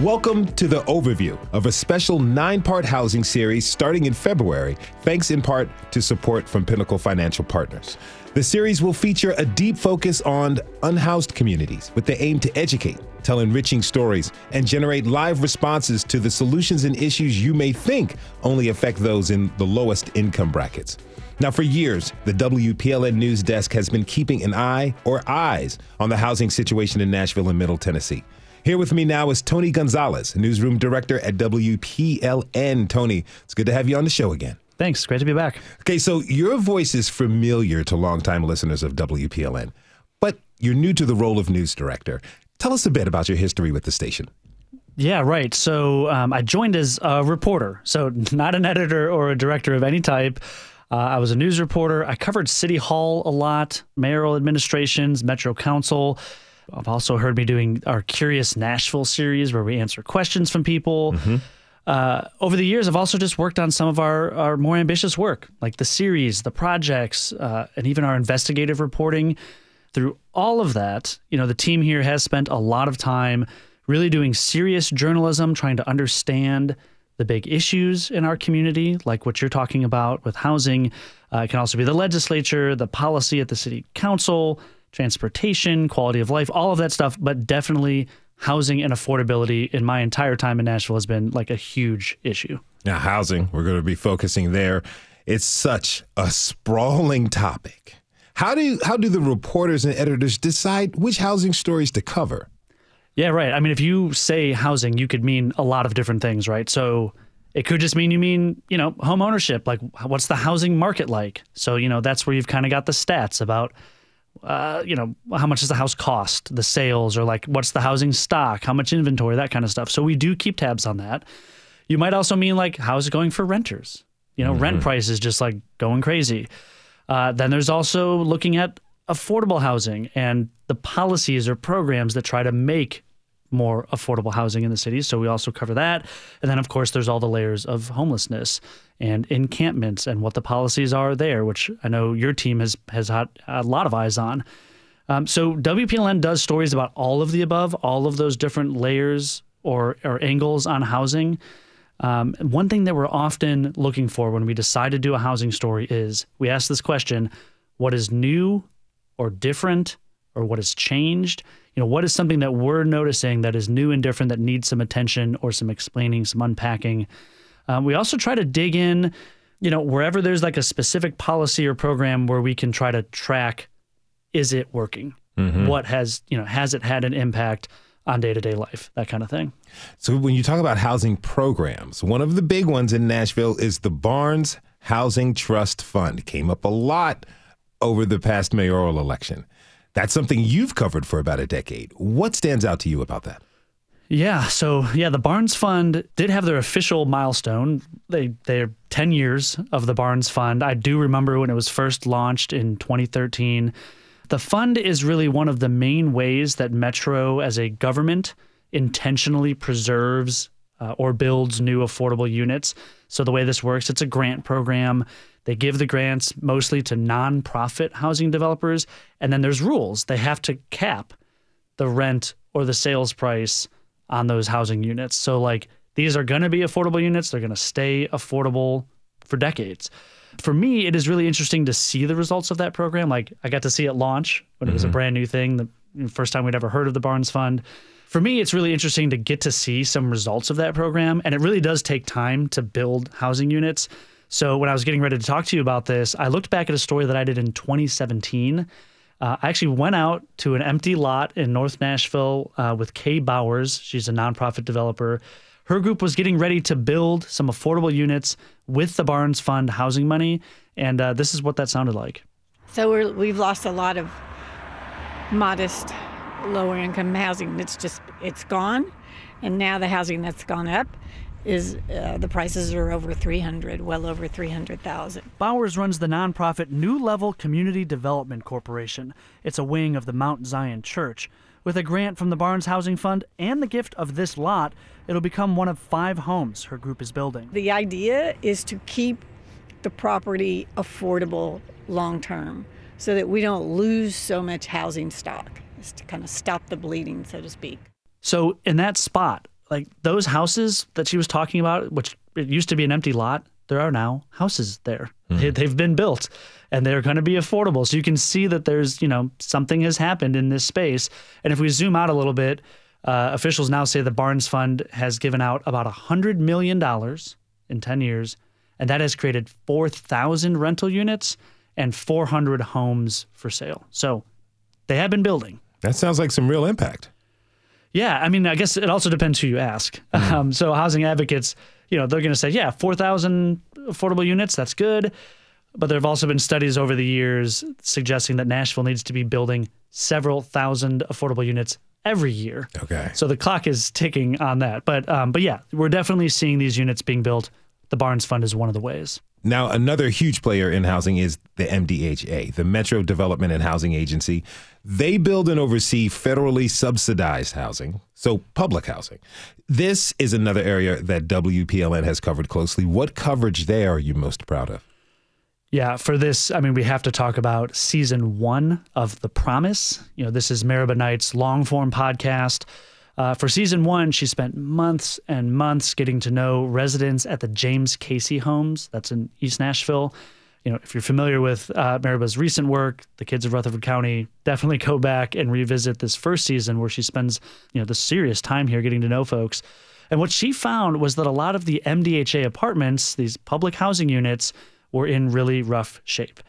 Welcome to the overview of a special 9-part housing series starting in February, thanks in part to support from Pinnacle Financial Partners. The series will feature a deep focus on unhoused communities with the aim to educate, tell enriching stories, and generate live responses to the solutions and issues you may think only affect those in the lowest income brackets. Now, for years, the WPLN News Desk has been keeping an eye or eyes on the housing situation in Nashville and Middle Tennessee. Here with me now is Tony Gonzalez, newsroom director at WPLN. Tony, it's good to have you on the show again. Thanks. Great to be back. Okay, so your voice is familiar to longtime listeners of WPLN, but you're new to the role of news director. Tell us a bit about your history with the station. Yeah, right. So I joined as a reporter, so not an editor or a director of any type. I was a news reporter. I covered City Hall a lot, mayoral administrations, Metro Council. I've also heard me doing our Curious Nashville series where we answer questions from people. Mm-hmm. Over the years, I've also just worked on some of our more ambitious work, like the series, the projects, and even our investigative reporting. Through all of that, you know, the team here has spent a lot of time really doing serious journalism, trying to understand the big issues in our community, like what you're talking about with housing. It can also be the legislature, the policy at the city council, transportation, quality of life, all of that stuff, but definitely housing and affordability in my entire time in Nashville has been like a huge issue. Now, housing, we're going to be focusing there. It's such a sprawling topic. How do the reporters and editors decide which housing stories to cover? Yeah, right. I mean, if you say housing, you could mean a lot of different things, right? So it could just mean you mean home ownership, like what's the housing market like? So, you know, that's where you've kind of got the stats about how much does the house cost, the sales, or like what's the housing stock, how much inventory, that kind of stuff. So we do keep tabs on that. You might also mean like, how's it going for renters? You know, mm-hmm. Rent price is just like going crazy. Then there's also looking at affordable housing and the policies or programs that try to make more affordable housing in the city. So we also cover that. And then, of course, there's all the layers of homelessness and encampments and what the policies are there, which I know your team has had a lot of eyes on. So WPLN does stories about all of the above, all of those different layers or angles on housing. One thing that we're often looking for when we decide to do a housing story is we ask this question: what is new or different, or what has changed? You know, what is something that we're noticing that is new and different that needs some attention or some explaining, some unpacking? We also try to dig in, you know, wherever there's like a specific policy or program where we can try to track, is it working? Mm-hmm. What has it had an impact on day-to-day life, that kind of thing. So when you talk about housing programs, one of the big ones in Nashville is the Barnes Housing Trust Fund. Came up a lot over the past mayoral election. That's something you've covered for about a decade. What stands out to you about that? Yeah. So, the Barnes Fund did have their official milestone. They're 10 years of the Barnes Fund. I do remember when it was first launched in 2013. The fund is really one of the main ways that Metro as a government intentionally preserves or builds new affordable units. So the way this works, it's a grant program. They give the grants mostly to nonprofit housing developers, and then there's rules. They have to cap the rent or the sales price on those housing units. So like these are going to be affordable units. They're going to stay affordable for decades. For me, it is really interesting to see the results of that program. Like I got to see it launch when mm-hmm. It was a brand new thing, the first time we'd ever heard of the Barnes Fund. For me, it's really interesting to get to see some results of that program, and it really does take time to build housing units. So when I was getting ready to talk to you about this, I looked back at a story that I did in 2017. I actually went out to an empty lot in North Nashville with Kay Bowers. She's a nonprofit developer. Her group was getting ready to build some affordable units with the Barnes Fund housing money, and this is what that sounded like. So we've lost a lot of modest, lower-income housing. It's gone, and now the housing that's gone up is the prices are over $300,000, well over $300,000. Bowers runs the nonprofit New Level Community Development Corporation. It's a wing of the Mount Zion Church. With a grant from the Barnes Housing Fund and the gift of this lot, it'll become one of 5 homes her group is building. The idea is to keep the property affordable long term so that we don't lose so much housing stock. It's to kind of stop the bleeding, so to speak. So in that spot, like those houses that she was talking about, which it used to be an empty lot, there are now houses there. Mm-hmm. They've been built and they're going to be affordable. So you can see that there's, you know, something has happened in this space. And if we zoom out a little bit, officials now say the Barnes Fund has given out about $100 million in 10 years. And that has created 4,000 rental units and 400 homes for sale. So they have been building. That sounds like some real impact. Yeah, I mean, I guess it also depends who you ask. Mm-hmm. So housing advocates, you know, they're going to say, yeah, 4,000 affordable units, that's good. But there have also been studies over the years suggesting that Nashville needs to be building several thousand affordable units every year. Okay. So the clock is ticking on that. But yeah, we're definitely seeing these units being built. The Barnes Fund is one of the ways. Now, another huge player in housing is the MDHA, the Metro Development and Housing Agency. They build and oversee federally subsidized housing, so public housing. This is another area that WPLN has covered closely. What coverage there are you most proud of? Yeah, for this, I mean, we have to talk about season 1 of The Promise. You know, this is Maribah Knight's long-form podcast. For season 1, she spent months and months getting to know residents at the James Casey Homes. That's in East Nashville. You know, if you're familiar with Maribah's recent work, the Kids of Rutherford County, definitely go back and revisit this first season where she spends, you know, the serious time here getting to know folks. And what she found was that a lot of the MDHA apartments, these public housing units, were in really rough shape.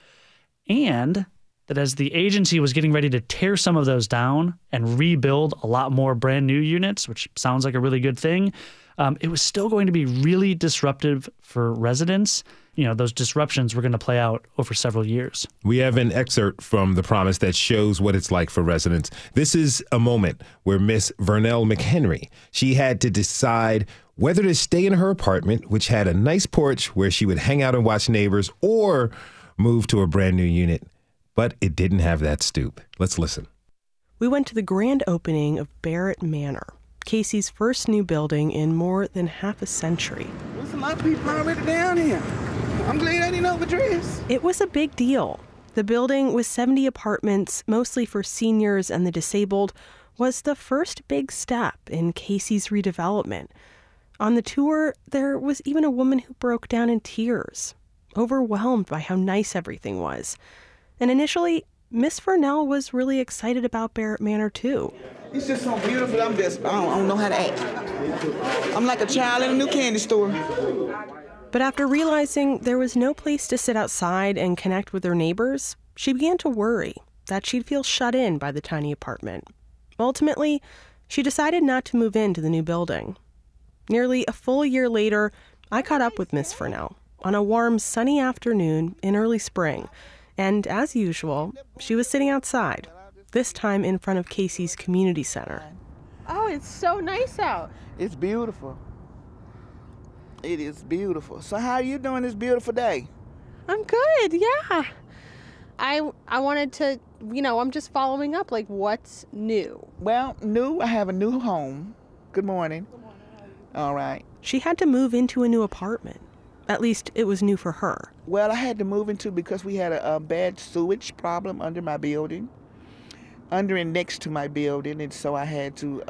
And that as the agency was getting ready to tear some of those down and rebuild a lot more brand new units, which sounds like a really good thing, it was still going to be really disruptive for residents. You know, those disruptions were going to play out over several years. We have an excerpt from The Promise that shows what it's like for residents. This is a moment where Miss Vernell McHenry, she had to decide whether to stay in her apartment, which had a nice porch where she would hang out and watch neighbors, or move to a brand new unit. But it didn't have that stoop. Let's listen. We went to the grand opening of Barrett Manor, Casey's first new building in more than half a century. There's a lot of people already down here. I'm glad I didn't overdress. It was a big deal. The building with 70 apartments, mostly for seniors and the disabled, was the first big step in Casey's redevelopment. On the tour, there was even a woman who broke down in tears, overwhelmed by how nice everything was. And initially, Miss Vernell was really excited about Barrett Manor, too. It's just so beautiful. I don't know how to act. I'm like a child in a new candy store. But after realizing there was no place to sit outside and connect with her neighbors, she began to worry that she'd feel shut in by the tiny apartment. Ultimately, she decided not to move into the new building. Nearly a full year later, I caught up with Miss Vernell on a warm, sunny afternoon in early spring. And as usual, she was sitting outside, this time in front of Casey's community center. Oh, it's so nice out. It's beautiful. It is beautiful. So how are you doing this beautiful day? I'm good, yeah. I wanted to, you know, I'm just following up, like, what's new? Well, I have a new home. Good morning. Good morning. All right. She had to move into a new apartment. At least it was new for her. Well, I had to move into because we had a bad sewage problem under my building, under and next to my building. And so I had to,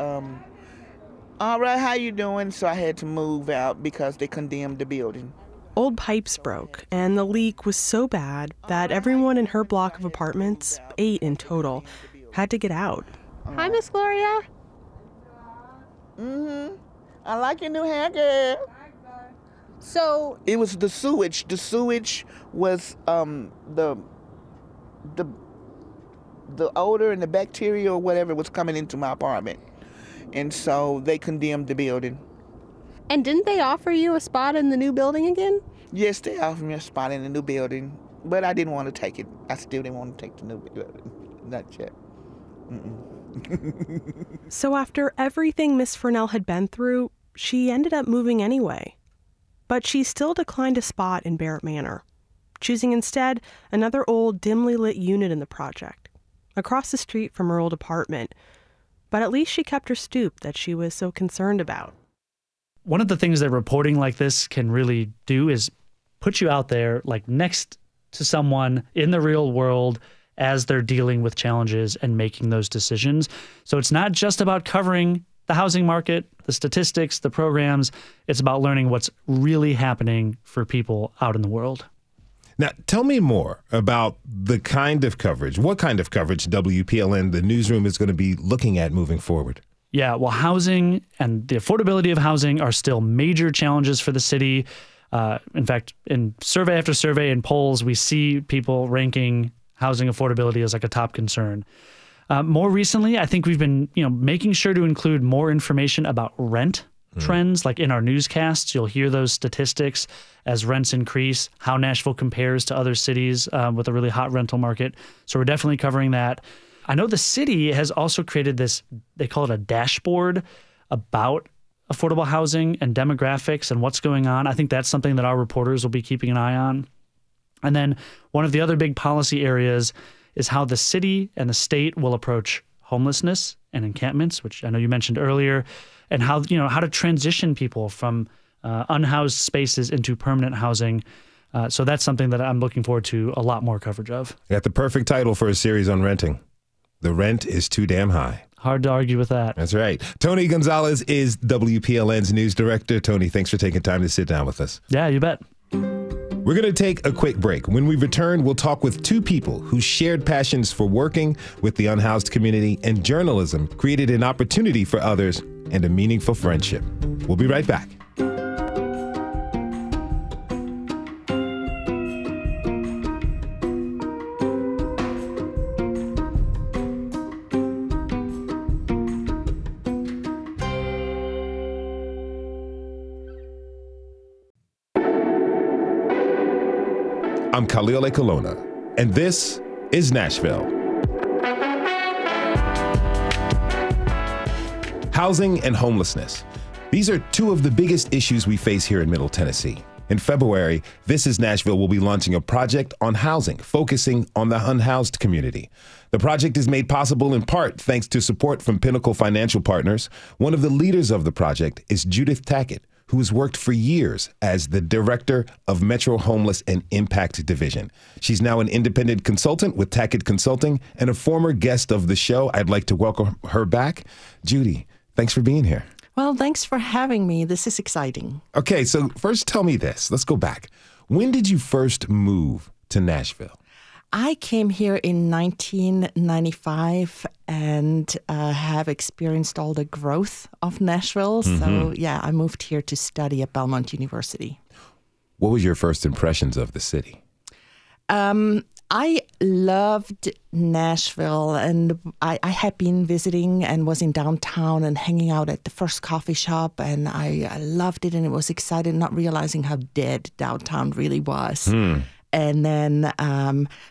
all right, how you doing? So I had to move out because they condemned the building. Old pipes broke, and the leak was so bad that everyone in her block of apartments, 8 in total, had to get out. Hi, Miss Gloria. Mm-hmm. I like your new hair, girl. So it was the sewage. The sewage was the odor and the bacteria or whatever was coming into my apartment. And so they condemned the building. And didn't they offer you a spot in the new building again? Yes, they offered me a spot in the new building, but I didn't want to take it. I still didn't want to take the new building. Not yet. So after everything Miss Vernell had been through, she ended up moving anyway. But she still declined a spot in Barrett Manor, choosing instead another old, dimly lit unit in the project, across the street from her old apartment. But at least she kept her stoop that she was so concerned about. One of the things that reporting like this can really do is put you out there, like next to someone in the real world as they're dealing with challenges and making those decisions. So it's not just about covering the housing market, the statistics, the programs. It's about learning what's really happening for people out in the world. Now, tell me more about the kind of coverage. What kind of coverage WPLN, the newsroom, is going to be looking at moving forward? Yeah, well, housing and the affordability of housing are still major challenges for the city. In fact, in survey after survey and polls, we see people ranking housing affordability as like a top concern. More recently, I think we've been, making sure to include more information about rent trends. Like in our newscasts, you'll hear those statistics as rents increase, how Nashville compares to other cities with a really hot rental market. So we're definitely covering that. I know the city has also created this, they call it a dashboard about affordable housing and demographics and what's going on. I think that's something that our reporters will be keeping an eye on. And then one of the other big policy areas is how the city and the state will approach homelessness and encampments, which I know you mentioned earlier, and how, how to transition people from unhoused spaces into permanent housing. So that's something that I'm looking forward to a lot more coverage of. You got the perfect title for a series on renting. The rent is too damn high. Hard to argue with that. That's right. Tony Gonzalez is WPLN's news director. Tony, thanks for taking time to sit down with us. Yeah, you bet. We're going to take a quick break. When we return, we'll talk with two people who shared passions for working with the unhoused community, and journalism created an opportunity for others and a meaningful friendship. We'll be right back. I'm Khalil Ekulona, and this is Nashville. Housing and homelessness. These are two of the biggest issues we face here in Middle Tennessee. In February, This Is Nashville will be launching a project on housing, focusing on the unhoused community. The project is made possible in part thanks to support from Pinnacle Financial Partners. One of the leaders of the project is Judith Tackett, who has worked for years as the director of Metro Homeless and Impact Division. She's now an independent consultant with Tackett Consulting and a former guest of the show. I'd like to welcome her back. Judy, thanks for being here. Well, thanks for having me. This is exciting. Okay, so first tell me this. Let's go back. When did you first move to Nashville? I came here in 1995 and have experienced all the growth of Nashville. Mm-hmm. So, I moved here to study at Belmont University. What was your first impressions of the city? I loved Nashville, and I had been visiting and was in downtown and hanging out at the first coffee shop, and I loved it, and it was exciting, not realizing how dead downtown really was. Mm. And then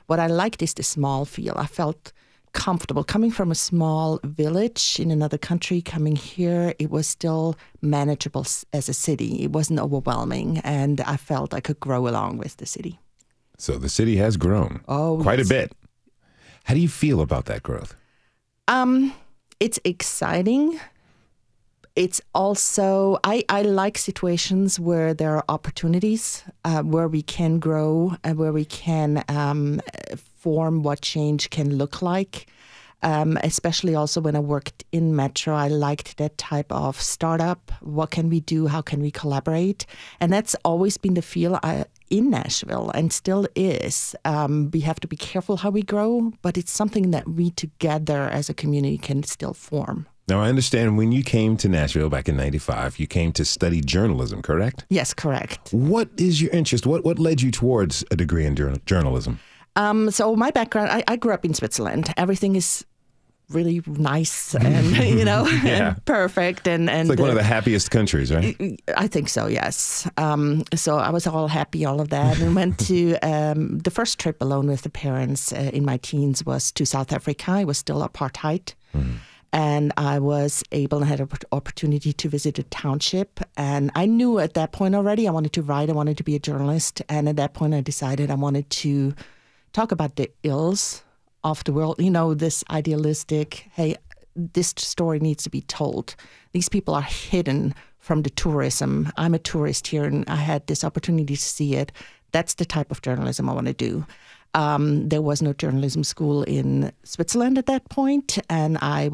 what I liked is the small feel. I felt comfortable. Coming from a small village in another country, coming here, it was still manageable as a city. It wasn't overwhelming, and I felt I could grow along with the city. So the city has grown quite a bit. How do you feel about that growth? It's exciting. It's also, I like situations where there are opportunities, where we can grow and where we can form what change can look like. Especially also when I worked in Metro, I liked that type of startup. What can we do? How can we collaborate? And that's always been the feel in Nashville and still is. We have to be careful how we grow, but it's something that we together as a community can still form. Now, I understand when you came to Nashville back in 95, you came to study journalism, correct? Yes, correct. What is your interest? What led you towards a degree in journalism? So my background, I grew up in Switzerland. Everything is really nice and, and perfect. And it's like one of the happiest countries, right? I think so, yes. So I was all happy, all of that. And went to the first trip alone with the parents in my teens was to South Africa. It was still apartheid. Mm-hmm. And I was able and had an opportunity to visit a township. And I knew at that point already I wanted to write, I wanted to be a journalist. And at that point I decided I wanted to talk about the ills of the world. You know, this idealistic, hey, this story needs to be told. These people are hidden from the tourism. I'm a tourist here and I had this opportunity to see it. That's the type of journalism I want to do. There was no journalism school in Switzerland at that point, and I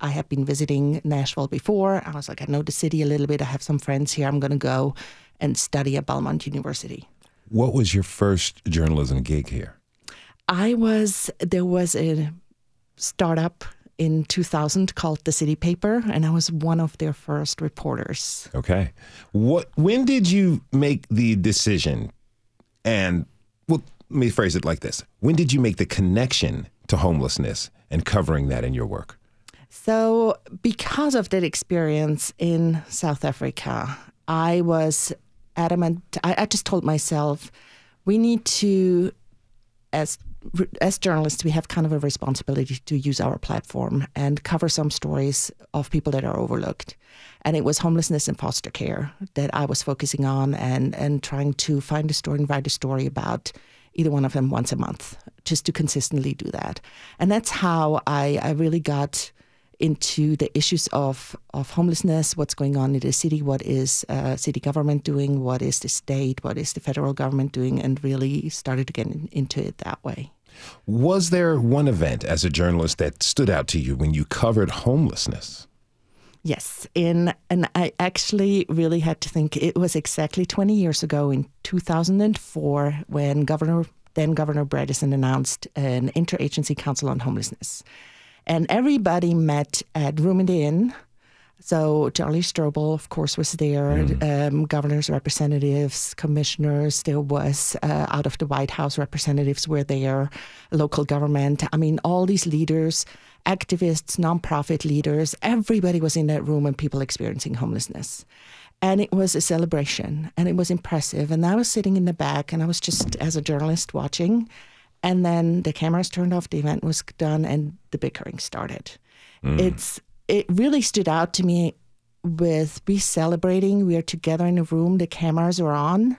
had been visiting Nashville before. I was like, I know the city a little bit. I have some friends here. I'm going to go and study at Belmont University. What was your first journalism gig here? There was a startup in 2000 called the City Paper, and I was one of their first reporters. Okay. When did you make the decision and, well, let me phrase it like this. When did you make the connection to homelessness and covering that in your work? So because of that experience in South Africa, I was adamant. I just told myself, we need to, as journalists, we have kind of a responsibility to use our platform and cover some stories of people that are overlooked. And it was homelessness and foster care that I was focusing on and trying to find a story and write a story about either one of them once a month, just to consistently do that. And that's how I really got into the issues of homelessness, what's going on in the city, what is city government doing, what is the state, what is the federal government doing, and really started to get into it that way. Was there one event as a journalist that stood out to you when you covered homelessness? Yes, and I actually really had to think. It was exactly 20 years ago in 2004 when then Governor Bredesen announced an interagency council on homelessness. And everybody met at Room in the Inn. So Charlie Strobel, of course, was there, governors, representatives, commissioners. There was, out of the White House, representatives were there, local government. I mean, all these leaders, activists, nonprofit leaders, everybody was in that room and people experiencing homelessness. And it was a celebration, and it was impressive. And I was sitting in the back, and I was just, as a journalist, watching. And then the cameras turned off, the event was done, and the bickering started. It really stood out to me with we celebrating, we are together in a room, the cameras are on.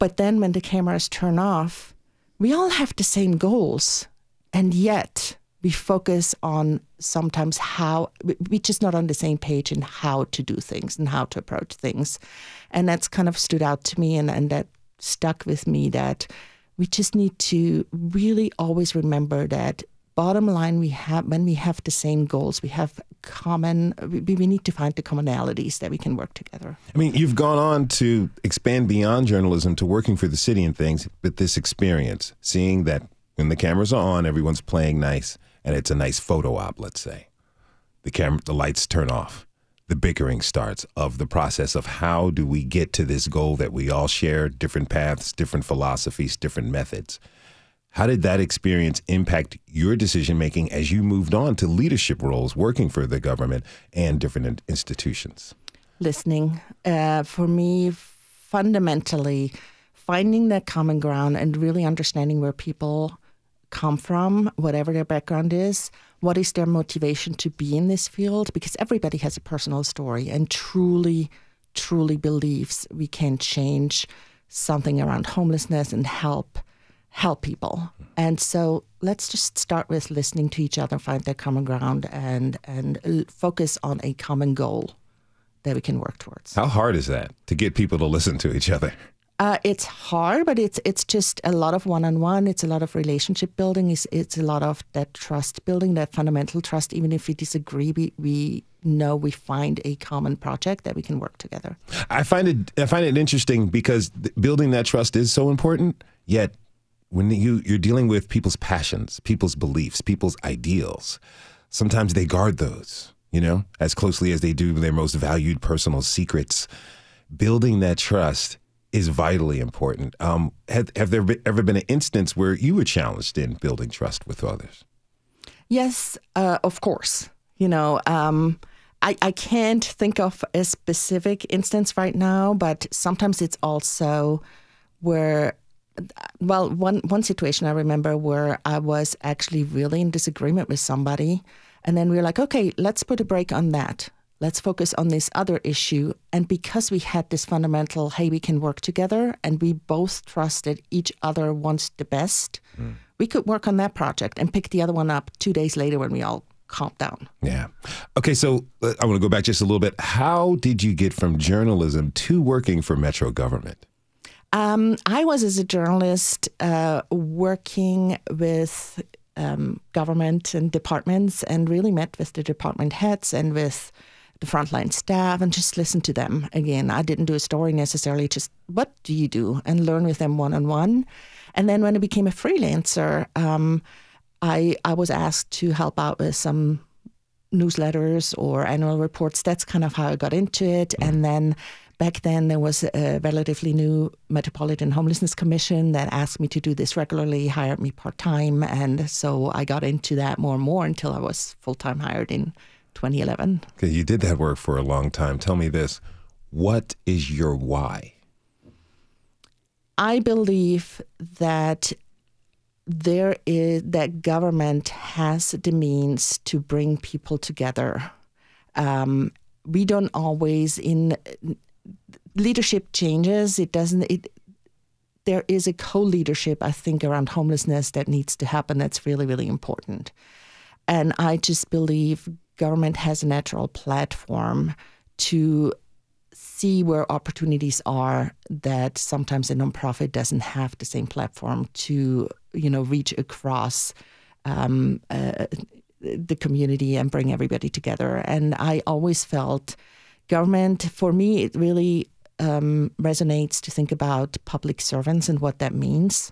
But then when the cameras turn off, we all have the same goals. And yet we focus on sometimes how, we're just not on the same page in how to do things and how to approach things. And that's kind of stood out to me and that stuck with me that we just need to really always remember that bottom line, when we have the same goals, we need to find the commonalities that we can work together. I mean, you've gone on to expand beyond journalism to working for the city and things, but this experience, seeing that when the cameras are on, everyone's playing nice, and it's a nice photo op, let's say. The lights turn off. The bickering starts of the process of how do we get to this goal that we all share, different paths, different philosophies, different methods. How did that experience impact your decision-making as you moved on to leadership roles working for the government and different institutions? Listening. For me, fundamentally, finding that common ground and really understanding where people come from, whatever their background is, what is their motivation to be in this field, because everybody has a personal story and truly, truly believes we can change something around homelessness and help people. And so let's just start with listening to each other, find that common ground, and focus on a common goal that we can work towards. How hard is that to get people to listen to each other? It's hard, but it's just a lot of one-on-one. It's a lot of relationship building. It's a lot of that trust building, that fundamental trust. Even if we disagree, we know we find a common project that we can work together. I find it interesting because building that trust is so important, yet when you're dealing with people's passions, people's beliefs, people's ideals, sometimes they guard those, you know, as closely as they do their most valued personal secrets. Building that trust is vitally important. Have there ever been an instance where you were challenged in building trust with others? Yes, of course. You know, I can't think of a specific instance right now, but sometimes it's also where well, one situation I remember where I was actually really in disagreement with somebody, and then we were like, okay, let's put a break on that. Let's focus on this other issue. And because we had this fundamental, hey, we can work together, and we both trusted each other wants the best, we could work on that project and pick the other one up 2 days later when we all calmed down. Yeah. Okay, so I want to go back just a little bit. How did you get from journalism to working for Metro government? I was, as a journalist, working with government and departments, and really met with the department heads and with the frontline staff and just listen to them. Again, I didn't do a story necessarily, just what do you do, and learn with them one-on-one. And then when I became a freelancer, I was asked to help out with some newsletters or annual reports. That's kind of how I got into it. And then back then there was a relatively new Metropolitan Homelessness Commission that asked me to do this regularly, hired me part-time. And so I got into that more and more until I was full-time hired in 2011. Okay, you did that work for a long time. Tell me this, what is your why? I believe that government has the means to bring people together. We don't always, in leadership changes, there is a co-leadership, I think, around homelessness that needs to happen. That's really, really important. And I just believe government has a natural platform to see where opportunities are that sometimes a nonprofit doesn't have the same platform to, reach across the community and bring everybody together. And I always felt government, for me, it really resonates to think about public servants and what that means.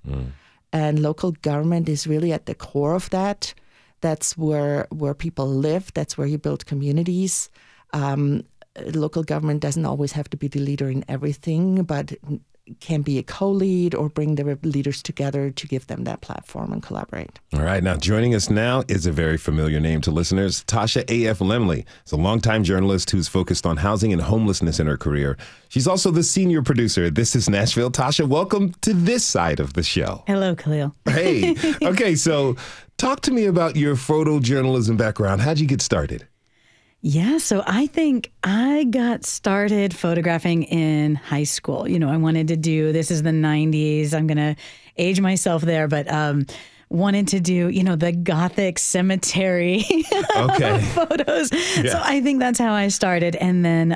And local government is really at the core of that. That's where people live. That's where you build communities. Local government doesn't always have to be the leader in everything, but can be a co-lead or bring the leaders together to give them that platform and collaborate. All right. Now, joining us now is a very familiar name to listeners. Tasha A.F. Lemley is a longtime journalist who's focused on housing and homelessness in her career. She's also the senior producer at This Is Nashville. Tasha, welcome to this side of the show. Hello, Khalil. Hey. Okay. So talk to me about your photojournalism background. How'd you get started? Yeah, so I think I got started photographing in high school. I wanted to do, this is the 90s, I'm going to age myself there, but wanted to do, the Gothic cemetery photos. Yeah. So I think that's how I started. And then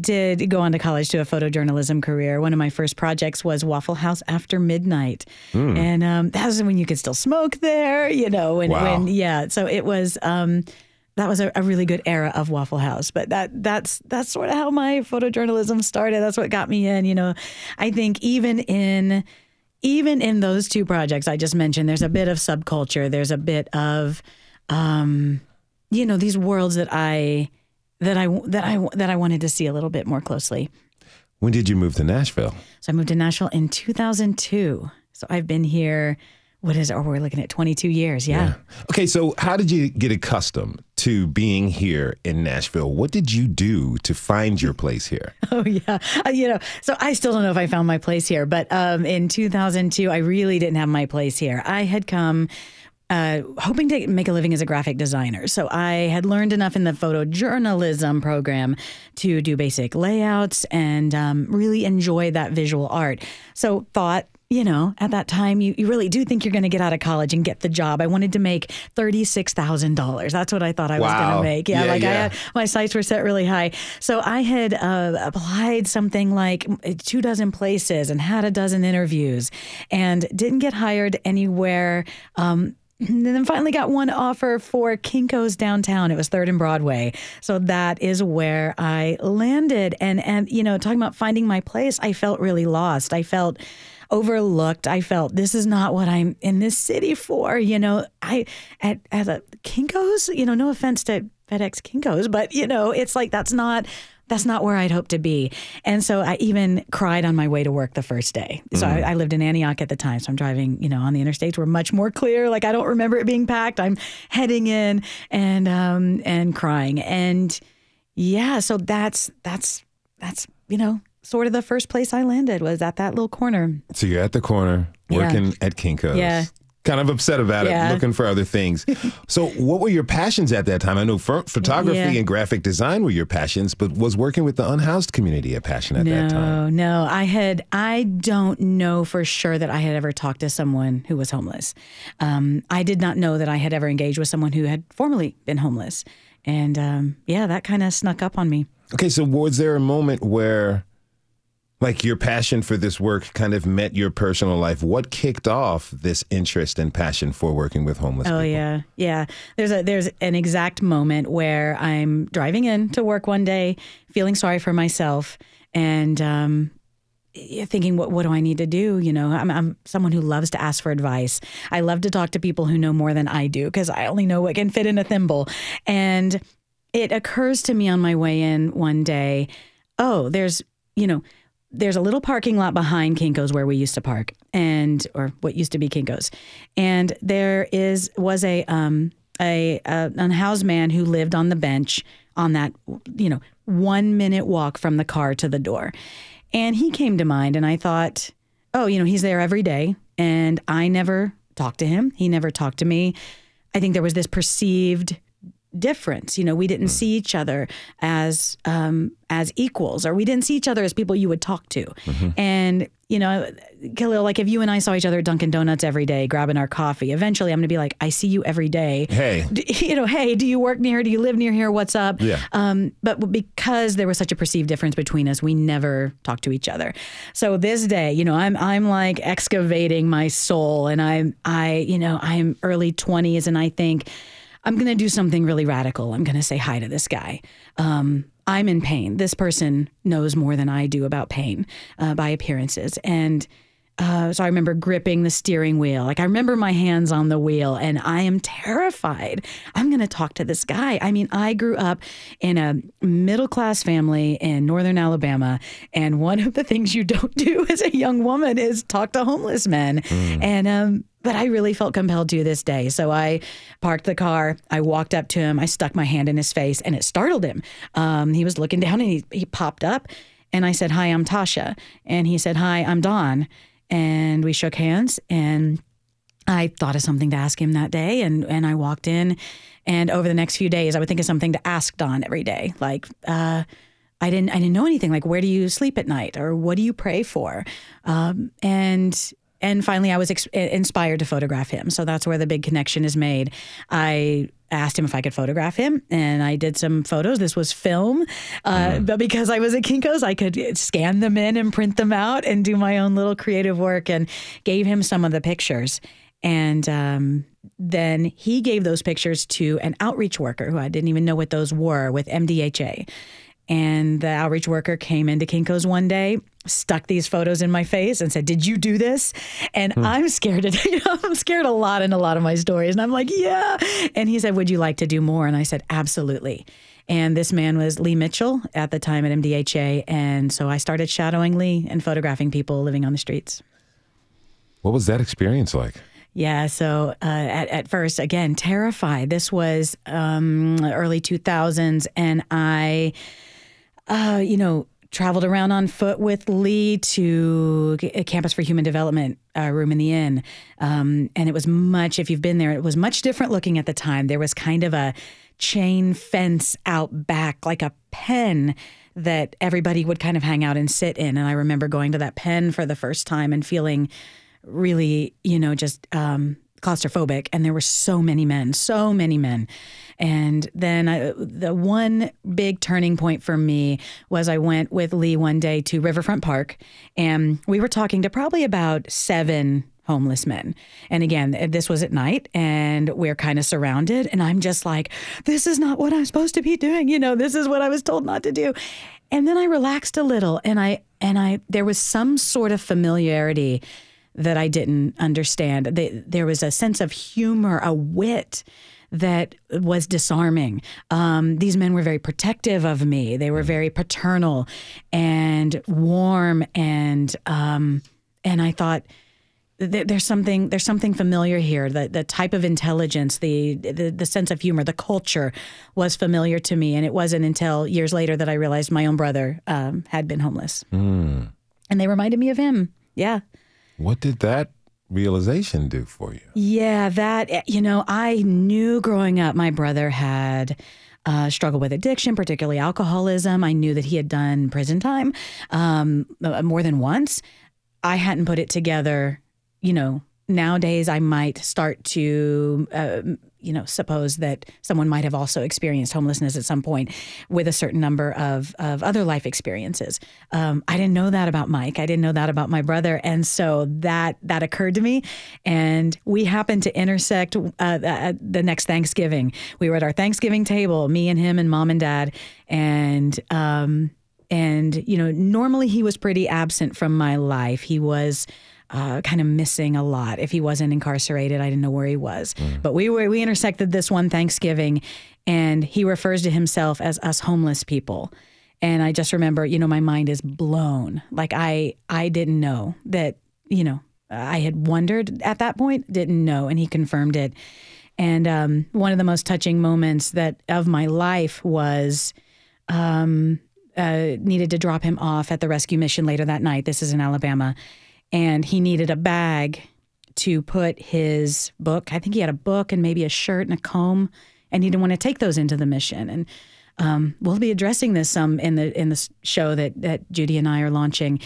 did go on to college to a photojournalism career. One of my first projects was Waffle House after midnight. And that was when you could still smoke there, so it was... that was a really good era of Waffle House, but that's sort of how my photojournalism started. That's what got me in. I think even in those two projects I just mentioned, there's a bit of subculture. There's a bit of, these worlds that I wanted to see a little bit more closely. When did you move to Nashville? So I moved to Nashville in 2002. So I've been here. We're looking at 22 years, yeah. Okay, so how did you get accustomed to being here in Nashville? What did you do to find your place here? Oh, yeah. So I still don't know if I found my place here, but in 2002, I really didn't have my place here. I had come hoping to make a living as a graphic designer. So I had learned enough in the photojournalism program to do basic layouts and really enjoy that visual art. So thought, at that time, you really do think you're going to get out of college and get the job. I wanted to make $36,000. That's what I thought I was going to make. My sights were set really high. So I had applied something like 24 places and had 12 interviews and didn't get hired anywhere. And then finally got one offer for Kinko's downtown. It was 3rd and Broadway. So that is where I landed. And talking about finding my place, I felt really lost. I felt overlooked. I felt this is not what I'm in this city for. At Kinko's, no offense to FedEx Kinko's, but it's like that's not where I'd hope to be. And so I even cried on my way to work the first day. So I lived in Antioch at the time. So I'm driving, on the interstates were much more clear. Like I don't remember it being packed. I'm heading in and crying. And yeah, so that's sort of the first place I landed was at that little corner. So you're at the corner working at Kinko's. Yeah. Kind of upset about it, looking for other things. So what were your passions at that time? I know photography and graphic design were your passions, but was working with the unhoused community a passion at that time? No, I don't know for sure that I had ever talked to someone who was homeless. I did not know that I had ever engaged with someone who had formerly been homeless. And that kind of snuck up on me. Okay, so was there a moment where like your passion for this work kind of met your personal life? What kicked off this interest and passion for working with homeless people? Yeah. There's an exact moment where I'm driving in to work one day, feeling sorry for myself and thinking, what do I need to do? You know, I'm someone who loves to ask for advice. I love to talk to people who know more than I do because I only know what can fit in a thimble. And it occurs to me on my way in one day, there's a little parking lot behind Kinko's where we used to park, or what used to be Kinko's, and there was an unhoused man who lived on the bench on that 1 minute walk from the car to the door, and he came to mind, and I thought, he's there every day, and I never talked to him, he never talked to me. I think there was this perceived difference. We didn't see each other as equals, or we didn't see each other as people you would talk to. Mm-hmm. And, Khalil, like if you and I saw each other at Dunkin' Donuts every day, grabbing our coffee, eventually I'm going to be like, I see you every day. Hey. Hey, do you work near? Do you live near here? What's up? Yeah. But because there was such a perceived difference between us, we never talked to each other. So this day, I'm like excavating my soul, and I'm early 20s, and I think, I'm going to do something really radical. I'm going to say hi to this guy. I'm in pain. This person knows more than I do about pain by appearances. And so I remember gripping the steering wheel. Like I remember my hands on the wheel, and I am terrified. I'm going to talk to this guy. I mean, I grew up in a middle-class family in northern Alabama. And one of the things you don't do as a young woman is talk to homeless men. Mm. And, but I really felt compelled to this day. So I parked the car. I walked up to him. I stuck my hand in his face, and it startled him. He was looking down, and he popped up, and I said, "Hi, I'm Tasha." And he said, "Hi, I'm Don." And we shook hands, and I thought of something to ask him that day, and I walked in. And over the next few days, I would think of something to ask Don every day, like, I didn't know anything, like, where do you sleep at night, or what do you pray for? And finally, I was inspired to photograph him. So that's where the big connection is made. I asked him if I could photograph him, and I did some photos. This was film, but because I was at Kinko's, I could scan them in and print them out and do my own little creative work, and gave him some of the pictures. And then he gave those pictures to an outreach worker who I didn't even know what those were, with MDHA. And the outreach worker came into Kinko's one day, stuck these photos in my face, and said, "Did you do this?" And I'm scared today. I'm scared a lot in a lot of my stories. And I'm like, yeah. And he said, "Would you like to do more?" And I said, "Absolutely." And this man was Lee Mitchell at the time at MDHA. And so I started shadowing Lee and photographing people living on the streets. What was that experience like? Yeah, so at first, again, terrified. This was early 2000s, and I... traveled around on foot with Lee to Campus for Human Development, Room in the Inn. And it was if you've been there, it was much different looking at the time. There was kind of a chain fence out back, like a pen that everybody would kind of hang out and sit in. And I remember going to that pen for the first time and feeling really, just claustrophobic. And there were so many men. And then the one big turning point for me was I went with Lee one day to Riverfront Park, and we were talking to probably about 7 homeless men. And again, this was at night, and we're kind of surrounded, and I'm just like, this is not what I'm supposed to be doing. This is what I was told not to do. And then I relaxed a little, and there was some sort of familiarity that I didn't understand. There was a sense of humor, a wit that was disarming. These men were very protective of me. They were very paternal and warm, and I thought, There's something familiar here. The type of intelligence, the sense of humor, the culture was familiar to me. And it wasn't until years later that I realized my own brother had been homeless. Mm. And they reminded me of him. Yeah. What did that realization do for you? Yeah, I knew growing up my brother had struggled with addiction, particularly alcoholism. I knew that he had done prison time more than once. I hadn't put it together. You know, nowadays I might start to, suppose that someone might have also experienced homelessness at some point with a certain number of other life experiences. I didn't know that about Mike. I didn't know that about my brother. And so that occurred to me. And we happened to intersect the next Thanksgiving. We were at our Thanksgiving table, me and him and mom and dad. And normally he was pretty absent from my life. He was kind of missing a lot. If he wasn't incarcerated, I didn't know where he was. Mm. But we intersected this one Thanksgiving, and he refers to himself as us homeless people. And I just remember, my mind is blown. Like I didn't know that, I had wondered at that point, didn't know, and he confirmed it. And one of the most touching moments of my life was needed to drop him off at the rescue mission later that night. This is in Alabama. And he needed a bag to put his book. I think he had a book and maybe a shirt and a comb, and he didn't want to take those into the mission. And we'll be addressing this some in the show that Judy and I are launching.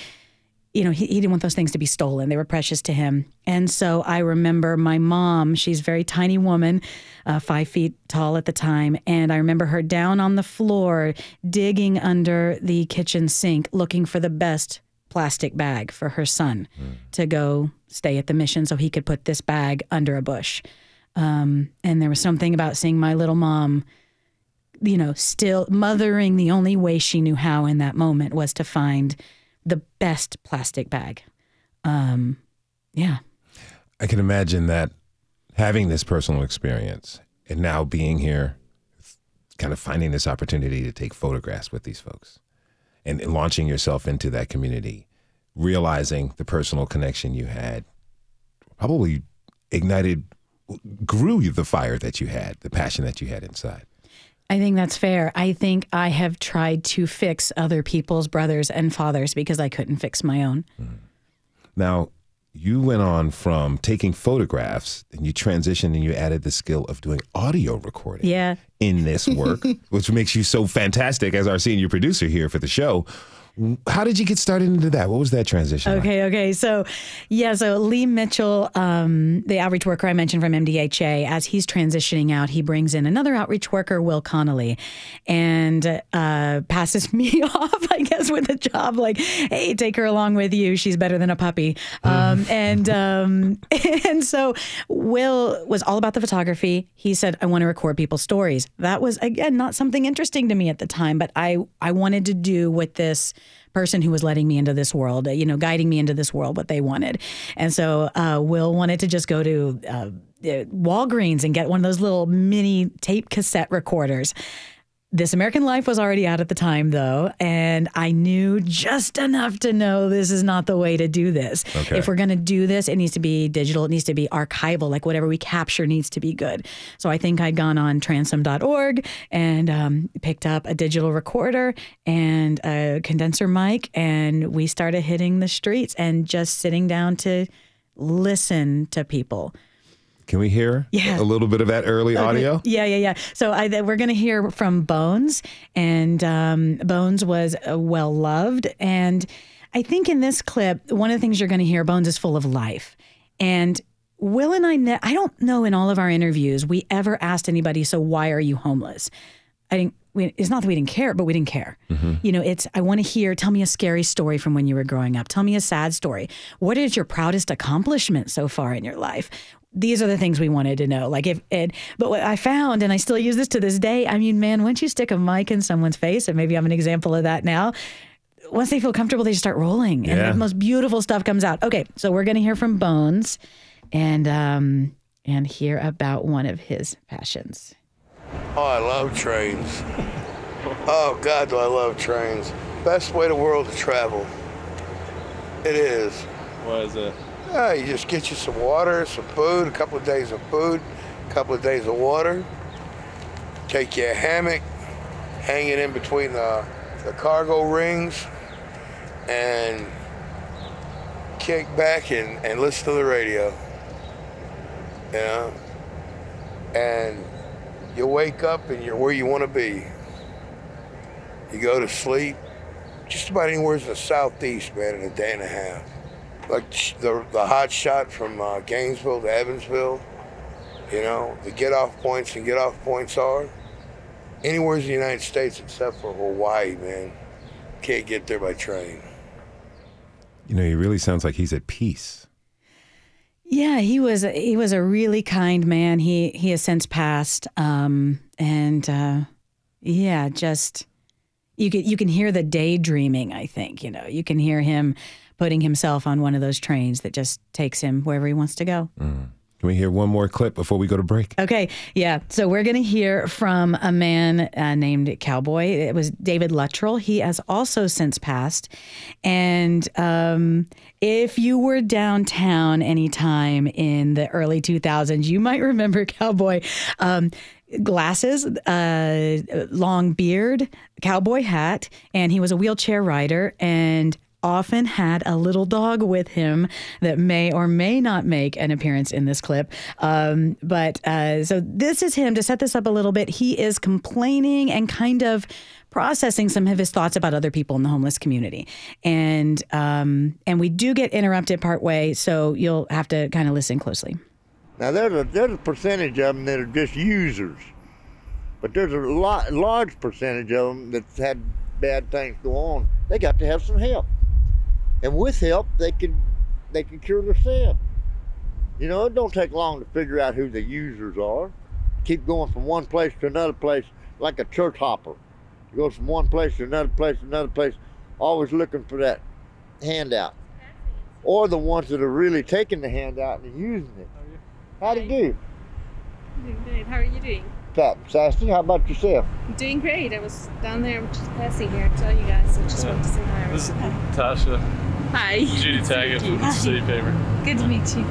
He didn't want those things to be stolen. They were precious to him. And so I remember my mom, she's a very tiny woman, 5 feet tall at the time. And I remember her down on the floor, digging under the kitchen sink, looking for the best plastic bag for her son to go stay at the mission so he could put this bag under a bush. And there was something about seeing my little mom, still mothering the only way she knew how in that moment was to find the best plastic bag. Yeah. I can imagine that having this personal experience and now being here, kind of finding this opportunity to take photographs with these folks and launching yourself into that community, realizing the personal connection you had probably grew the fire that you had, the passion that you had inside. I think that's fair. I think I have tried to fix other people's brothers and fathers because I couldn't fix my own. Mm. Now, you went on from taking photographs and you transitioned and you added the skill of doing audio recording in this work, which makes you so fantastic as our senior producer here for the show. How did you get started into that? What was that transition like? Okay. So Lee Mitchell, the outreach worker I mentioned from MDHA, as he's transitioning out, he brings in another outreach worker, Will Connolly, and passes me off, I guess, with a job like, hey, take her along with you. She's better than a puppy. And so Will was all about the photography. He said, I want to record people's stories. That was, again, not something interesting to me at the time, but I wanted to do with this person who was letting me into this world, guiding me into this world, what they wanted. And so Will wanted to just go to Walgreens and get one of those little mini tape cassette recorders. This American Life was already out at the time, though, and I knew just enough to know this is not the way to do this. Okay. If we're going to do this, it needs to be digital. It needs to be archival. Like whatever we capture needs to be good. So I think I'd gone on transom.org and picked up a digital recorder and a condenser mic, and we started hitting the streets and just sitting down to listen to people. Can we hear a little bit of that early audio? Yeah. So we're going to hear from Bones, and Bones was well-loved. And I think in this clip, one of the things you're going to hear, Bones is full of life. And Will and I don't know in all of our interviews we ever asked anybody, so why are you homeless? It's not that we didn't care, but we didn't care. Mm-hmm. I want to hear, tell me a scary story from when you were growing up. Tell me a sad story. What is your proudest accomplishment so far in your life? These are the things we wanted to know. But what I found, and I still use this to this day, once you stick a mic in someone's face, and maybe I'm an example of that now, once they feel comfortable, they just start rolling and the most beautiful stuff comes out. Okay. So we're going to hear from Bones and hear about one of his passions. Oh, I love trains. Oh, God, do I love trains. Best way in the world to travel. It is. What is it? You just get you some water, some food, a couple of days of food, a couple of days of water. Take your hammock, hang it in between the cargo rings, and kick back and listen to the radio. You know? And you wake up and you're where you want to be. You go to sleep. Just about anywhere in the southeast, man, in a day and a half. Like the hot shot from Gainesville to Evansville, you know, the get-off points and get-off points are anywhere in the United States except for Hawaii, man. Can't get there by train. You know, he really sounds like he's at peace. Yeah, he was a really kind man. He has since passed, just you can hear the daydreaming. I think you can hear him putting himself on one of those trains that just takes him wherever he wants to go. Mm. Can we hear one more clip before we go to break? Okay, yeah. So we're going to hear from a man named Cowboy. It was David Luttrell. He has also since passed. And if you were downtown anytime in the early 2000s, you might remember Cowboy. Glasses, long beard, cowboy hat, and he was a wheelchair rider and often had a little dog with him that may or may not make an appearance in this clip. So this is him. To set this up a little bit, he is complaining and kind of processing some of his thoughts about other people in the homeless community. And we do get interrupted partway, so you'll have to kind of listen closely. Now, there's a percentage of them that are just users, but there's a large percentage of them that's had bad things go on. They got to have some help. And with help, they can cure their sin. You know, it don't take long to figure out who the users are. Keep going from one place to another place like a church hopper. You go from one place to another place to another place, always looking for that handout. Or the ones that are really taking the handout and using it. How do you do? Doing great. How are you doing? Pat, Sassy, how about yourself? Doing great. I was down there, I'm just passing here to tell you guys. I just wanted to say hi. This is Tasha. Hi. Judith Tackett from City Paper. Good to meet you.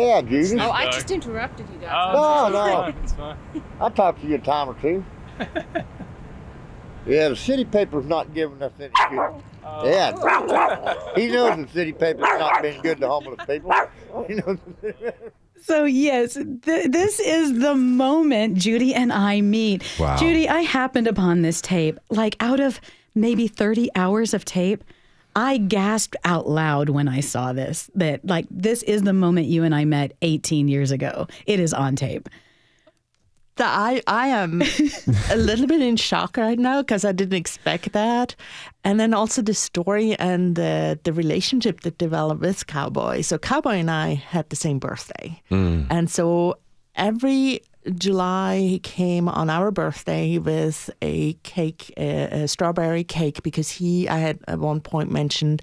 Yeah, Judith. Oh, I just interrupted you guys. Oh, no. It's fine. I'll talk to you a time or two. Yeah, the City Paper's not giving us any good. Yeah. He knows the City Paper's not been good to homeless people. He knows the So, yes, this is the moment Judy and I meet. Wow. Judy, I happened upon this tape. Like, out of maybe 30 hours of tape, I gasped out loud when I saw this. That, like, this is the moment you and I met 18 years ago. It is on tape. I am a little bit in shock right now because I didn't expect that. And then also the story and the relationship that developed with Cowboy. So Cowboy and I had the same birthday. Mm. And so every July he came on our birthday with a cake, a strawberry cake, because I had at one point mentioned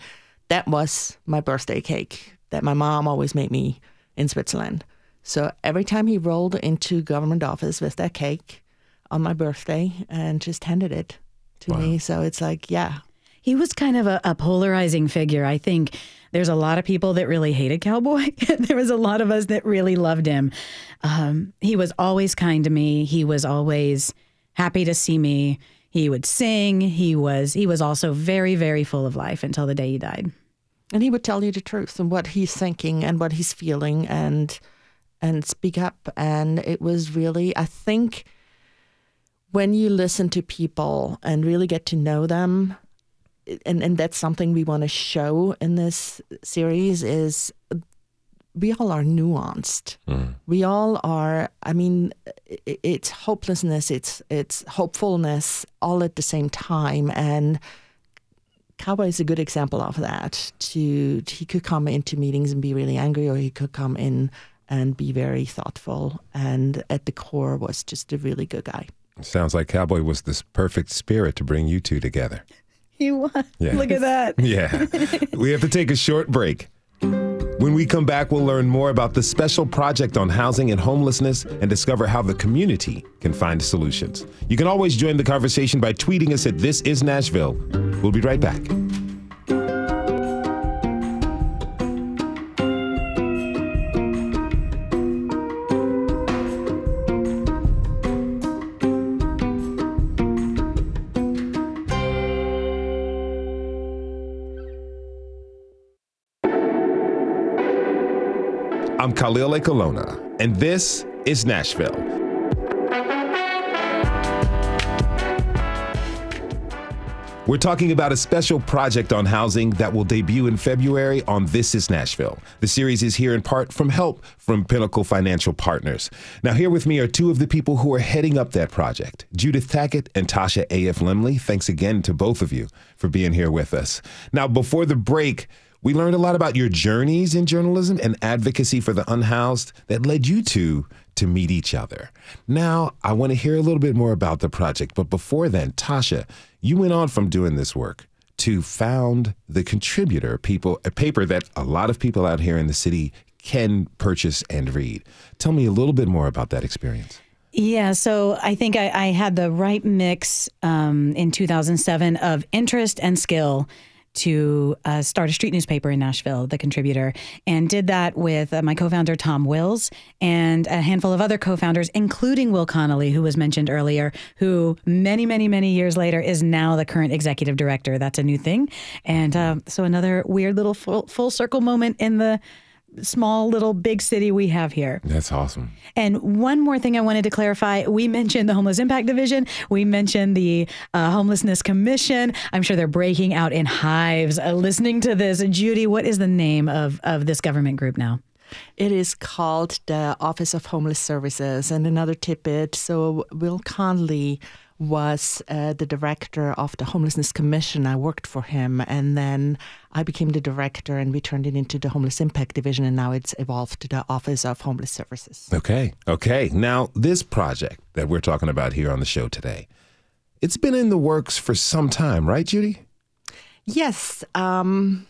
that was my birthday cake that my mom always made me in Switzerland. So every time he rolled into government office with that cake on my birthday and just handed it to me. So it's like, yeah. He was kind of a polarizing figure. I think there's a lot of people that really hated Cowboy. There was a lot of us that really loved him. He was always kind to me. He was always happy to see me. He would sing. He was also very, very full of life until the day he died. And he would tell you the truth and what he's thinking and what he's feeling and speak up. And it was really, I think, when you listen to people and really get to know them, and that's something we want to show in this series, is we all are nuanced. Mm. We all are, I mean, it's hopelessness, it's hopefulness all at the same time. And Cowboy is a good example of that. He could come into meetings and be really angry, or he could come in and be very thoughtful, and at the core was just a really good guy. Sounds like Cowboy was this perfect spirit to bring you two together. He was. Yeah. Look at that. Yeah. We have to take a short break. When we come back, we'll learn more about the special project on housing and homelessness and discover how the community can find solutions. You can always join the conversation by tweeting us at This Is Nashville. We'll be right back. I'm Khalil Ekulona, and this is Nashville. We're talking about a special project on housing that will debut in February on This Is Nashville. The series is here in part from help from Pinnacle Financial Partners. Now, here with me are two of the people who are heading up that project, Judith Tackett and Tasha A.F. Lemley. Thanks again to both of you for being here with us. Now, before the break, we learned a lot about your journeys in journalism and advocacy for the unhoused that led you two to meet each other. Now, I want to hear a little bit more about the project, but before then, Tasha, you went on from doing this work to found The Contributor, a paper that a lot of people out here in the city can purchase and read. Tell me a little bit more about that experience. Yeah, so I think I had the right mix in 2007 of interest and skill to start a street newspaper in Nashville, The Contributor, and did that with my co-founder, Tom Wills, and a handful of other co-founders, including Will Connolly, who was mentioned earlier, who many years later is now the current executive director. That's a new thing. And so another weird little full circle moment in the small little big city we have here. That's awesome. And one more thing I wanted to clarify. We mentioned the Homeless Impact Division. We mentioned the Homelessness Commission. I'm sure they're breaking out in hives listening to this. Judy, what is the name of this government group now? It is called the Office of Homeless Services. And another tidbit, so Will Connolly was the director of the Homelessness Commission. I worked for him, and then I became the director, and we turned it into the Homeless Impact Division, and now it's evolved to the Office of Homeless Services. Okay. Now, this project that we're talking about here on the show today, it's been in the works for some time, right, Judy? Yes. I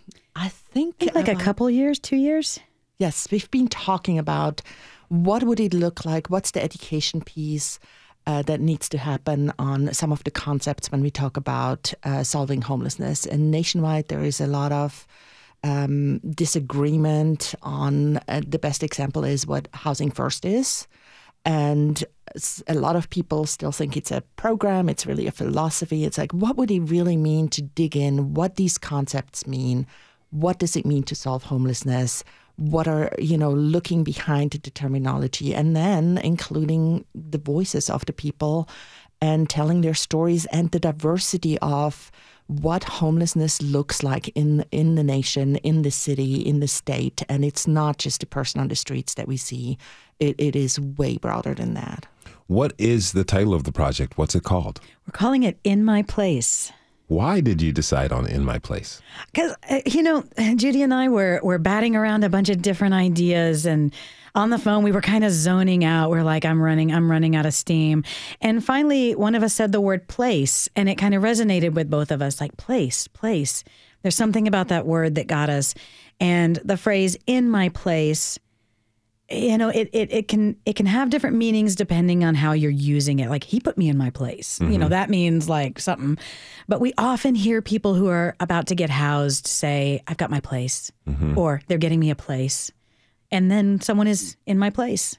think... like a couple years, 2 years? Yes. We've been talking about what would it look like, what's the education piece, that needs to happen on some of the concepts when we talk about solving homelessness. And nationwide, there is a lot of disagreement on the best example is what Housing First is. And a lot of people still think it's a program. It's really a philosophy. It's like, what would it really mean to dig in? What these concepts mean? What does it mean to solve homelessness? What are, looking behind the terminology, and then including the voices of the people and telling their stories and the diversity of what homelessness looks like in the nation, in the city, in the state. And it's not just the person on the streets that we see. It is way broader than that. What is the title of the project? What's it called? We're calling it In My Place. Why did you decide on In My Place? Because, Judy and I were batting around a bunch of different ideas, and on the phone, we were kind of zoning out. We're like, I'm running out of steam. And finally, one of us said the word place, and it kind of resonated with both of us, like place. There's something about that word that got us. And the phrase In My Place, it can have different meanings depending on how you're using it. Like, he put me in my place. Mm-hmm. That means like something. But we often hear people who are about to get housed say, I've got my place, mm-hmm. or they're getting me a place. And then someone is in my place.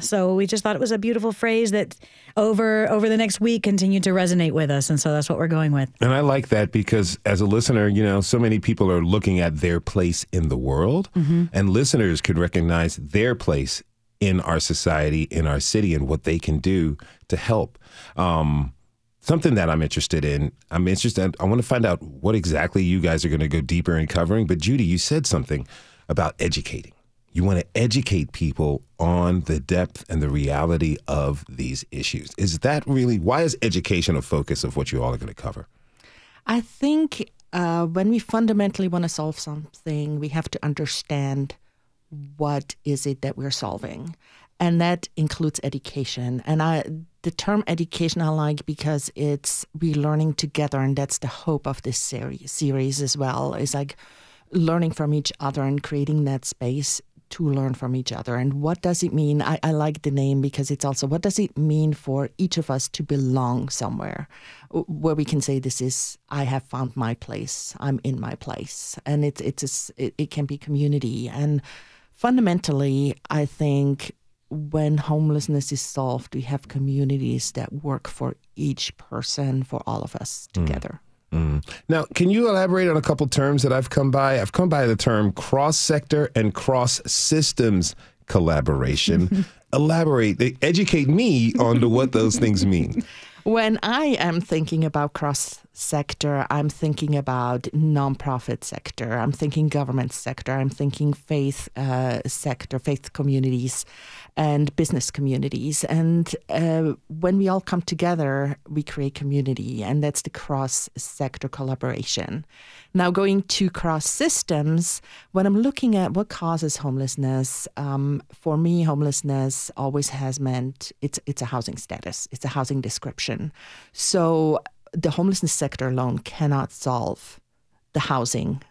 So we just thought it was a beautiful phrase that over the next week continued to resonate with us. And so that's what we're going with. And I like that because as a listener, so many people are looking at their place in the world, mm-hmm. and listeners could recognize their place in our society, in our city, and what they can do to help. Something that I'm interested in, I want to find out what exactly you guys are going to go deeper in covering. But Judy, you said something about educating. You want to educate people on the depth and the reality of these issues. Is that really, why is education a focus of what you all are going to cover? I think when we fundamentally want to solve something, we have to understand what is it that we're solving. And that includes education. And the term education I like because it's we're learning together, and that's the hope of this series as well. It's like learning from each other and creating that space to learn from each other. And what does it mean? I like the name because it's also, what does it mean for each of us to belong somewhere where we can say, this is, I have found my place, I'm in my place. And it can be community. And fundamentally, I think when homelessness is solved, we have communities that work for each person, for all of us together. Now, can you elaborate on a couple terms that I've come by? I've come by the term cross-sector and cross-systems collaboration. Elaborate, educate me on what those things mean. When I am thinking about cross-sector, I'm thinking about nonprofit sector. I'm thinking government sector. I'm thinking faith sector, faith communities, and business communities. And when we all come together, we create community, and that's the cross-sector collaboration. Now, going to cross-systems, when I'm looking at what causes homelessness, for me, homelessness always has meant it's a housing status. It's a housing description. So the homelessness sector alone cannot solve the housing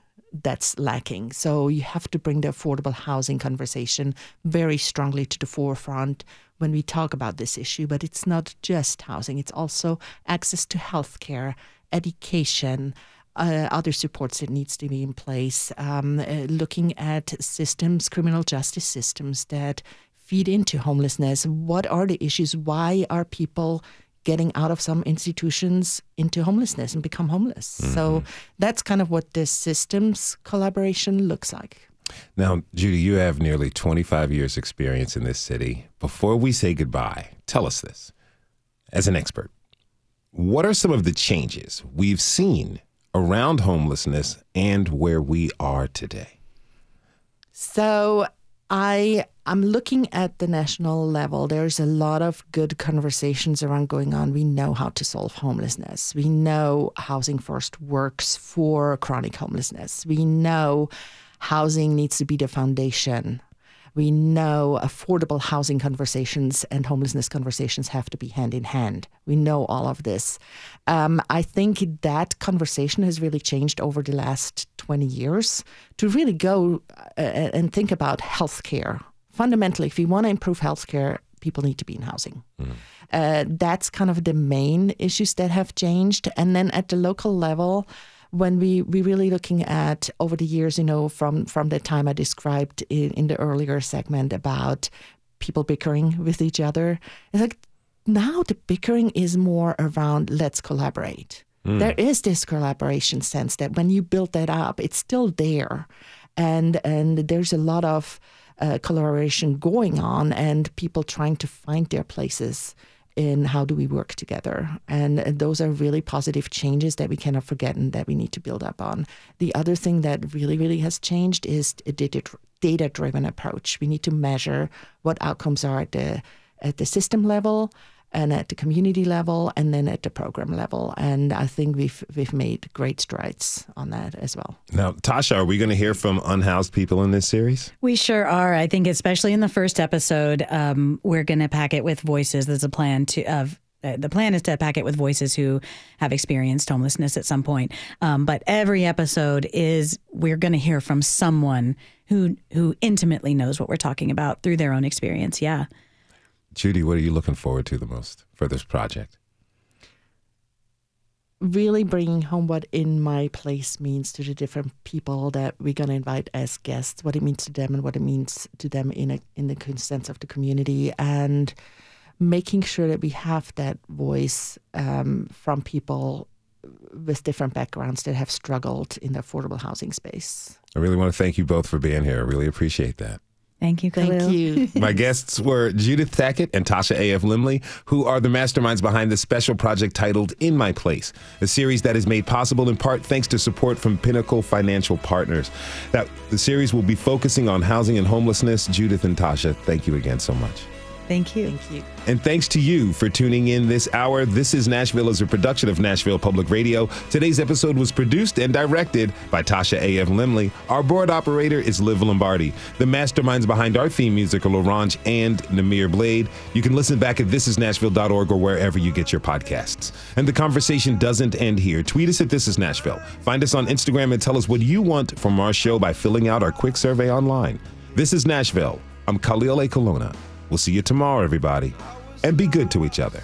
that's lacking. So you have to bring the affordable housing conversation very strongly to the forefront when we talk about this issue. But it's not just housing. It's also access to healthcare, education, other supports that needs to be in place, looking at systems, criminal justice systems that feed into homelessness. What are the issues? Why are people getting out of some institutions into homelessness and become homeless? Mm-hmm. So that's kind of what this systems collaboration looks like. Now, Judy, you have nearly 25 years experience in this city. Before we say goodbye, tell us this. As an expert, what are some of the changes we've seen around homelessness and where we are today? So I'm looking at the national level. There's a lot of good conversations around going on. We know how to solve homelessness. We know housing first works for chronic homelessness. We know housing needs to be the foundation. We know affordable housing conversations and homelessness conversations have to be hand in hand. We know all of this. I think that conversation has really changed over the last 20 years to really go and think about healthcare. Fundamentally, if you want to improve healthcare, people need to be in housing. Mm. That's kind of the main issues that have changed. And then at the local level, when we really looking at over the years, you know, from the time I described in the earlier segment about people bickering with each other, it's like now the bickering is more around let's collaborate. Mm. There is this collaboration sense that when you build that up, it's still there. And there's a lot of collaboration going on and people trying to find their places in how do we work together. And those are really positive changes that we cannot forget and that we need to build up on. The other thing that really, really has changed is a data-driven approach. We need to measure what outcomes are at the system level and at the community level and then at the program level. And I think we've made great strides on that as well. Now, Tasha, are we going to hear from unhoused people in this series? We sure are. I think especially in the first episode, we're going to pack it with voices. There's a plan the plan is to pack it with voices who have experienced homelessness at some point. But every episode we're going to hear from someone who intimately knows what we're talking about through their own experience. Yeah. Judy, what are you looking forward to the most for this project? Really bringing home what In My Place means to the different people that we're going to invite as guests, what it means to them and what it means to them in the sense of the community, and making sure that we have that voice from people with different backgrounds that have struggled in the affordable housing space. I really want to thank you both for being here. I really appreciate that. Thank you, Khalil. Thank you. My guests were Judith Tackett and Tasha A.F. Lemley, who are the masterminds behind the special project titled In My Place, a series that is made possible in part thanks to support from Pinnacle Financial Partners. Now, the series will be focusing on housing and homelessness. Judith and Tasha, thank you again so much. Thank you. Thank you. And thanks to you for tuning in this hour. This is Nashville is a production of Nashville Public Radio. Today's episode was produced and directed by Tasha A.F. Lemley. Our board operator is Liv Lombardi. The masterminds behind our theme music are Larange and Namir Blade. You can listen back at thisisnashville.org or wherever you get your podcasts. And the conversation doesn't end here. Tweet us at This Is Nashville. Find us on Instagram and tell us what you want from our show by filling out our quick survey online. This is Nashville. I'm Khalil Ekulona. We'll see you tomorrow, everybody, and be good to each other.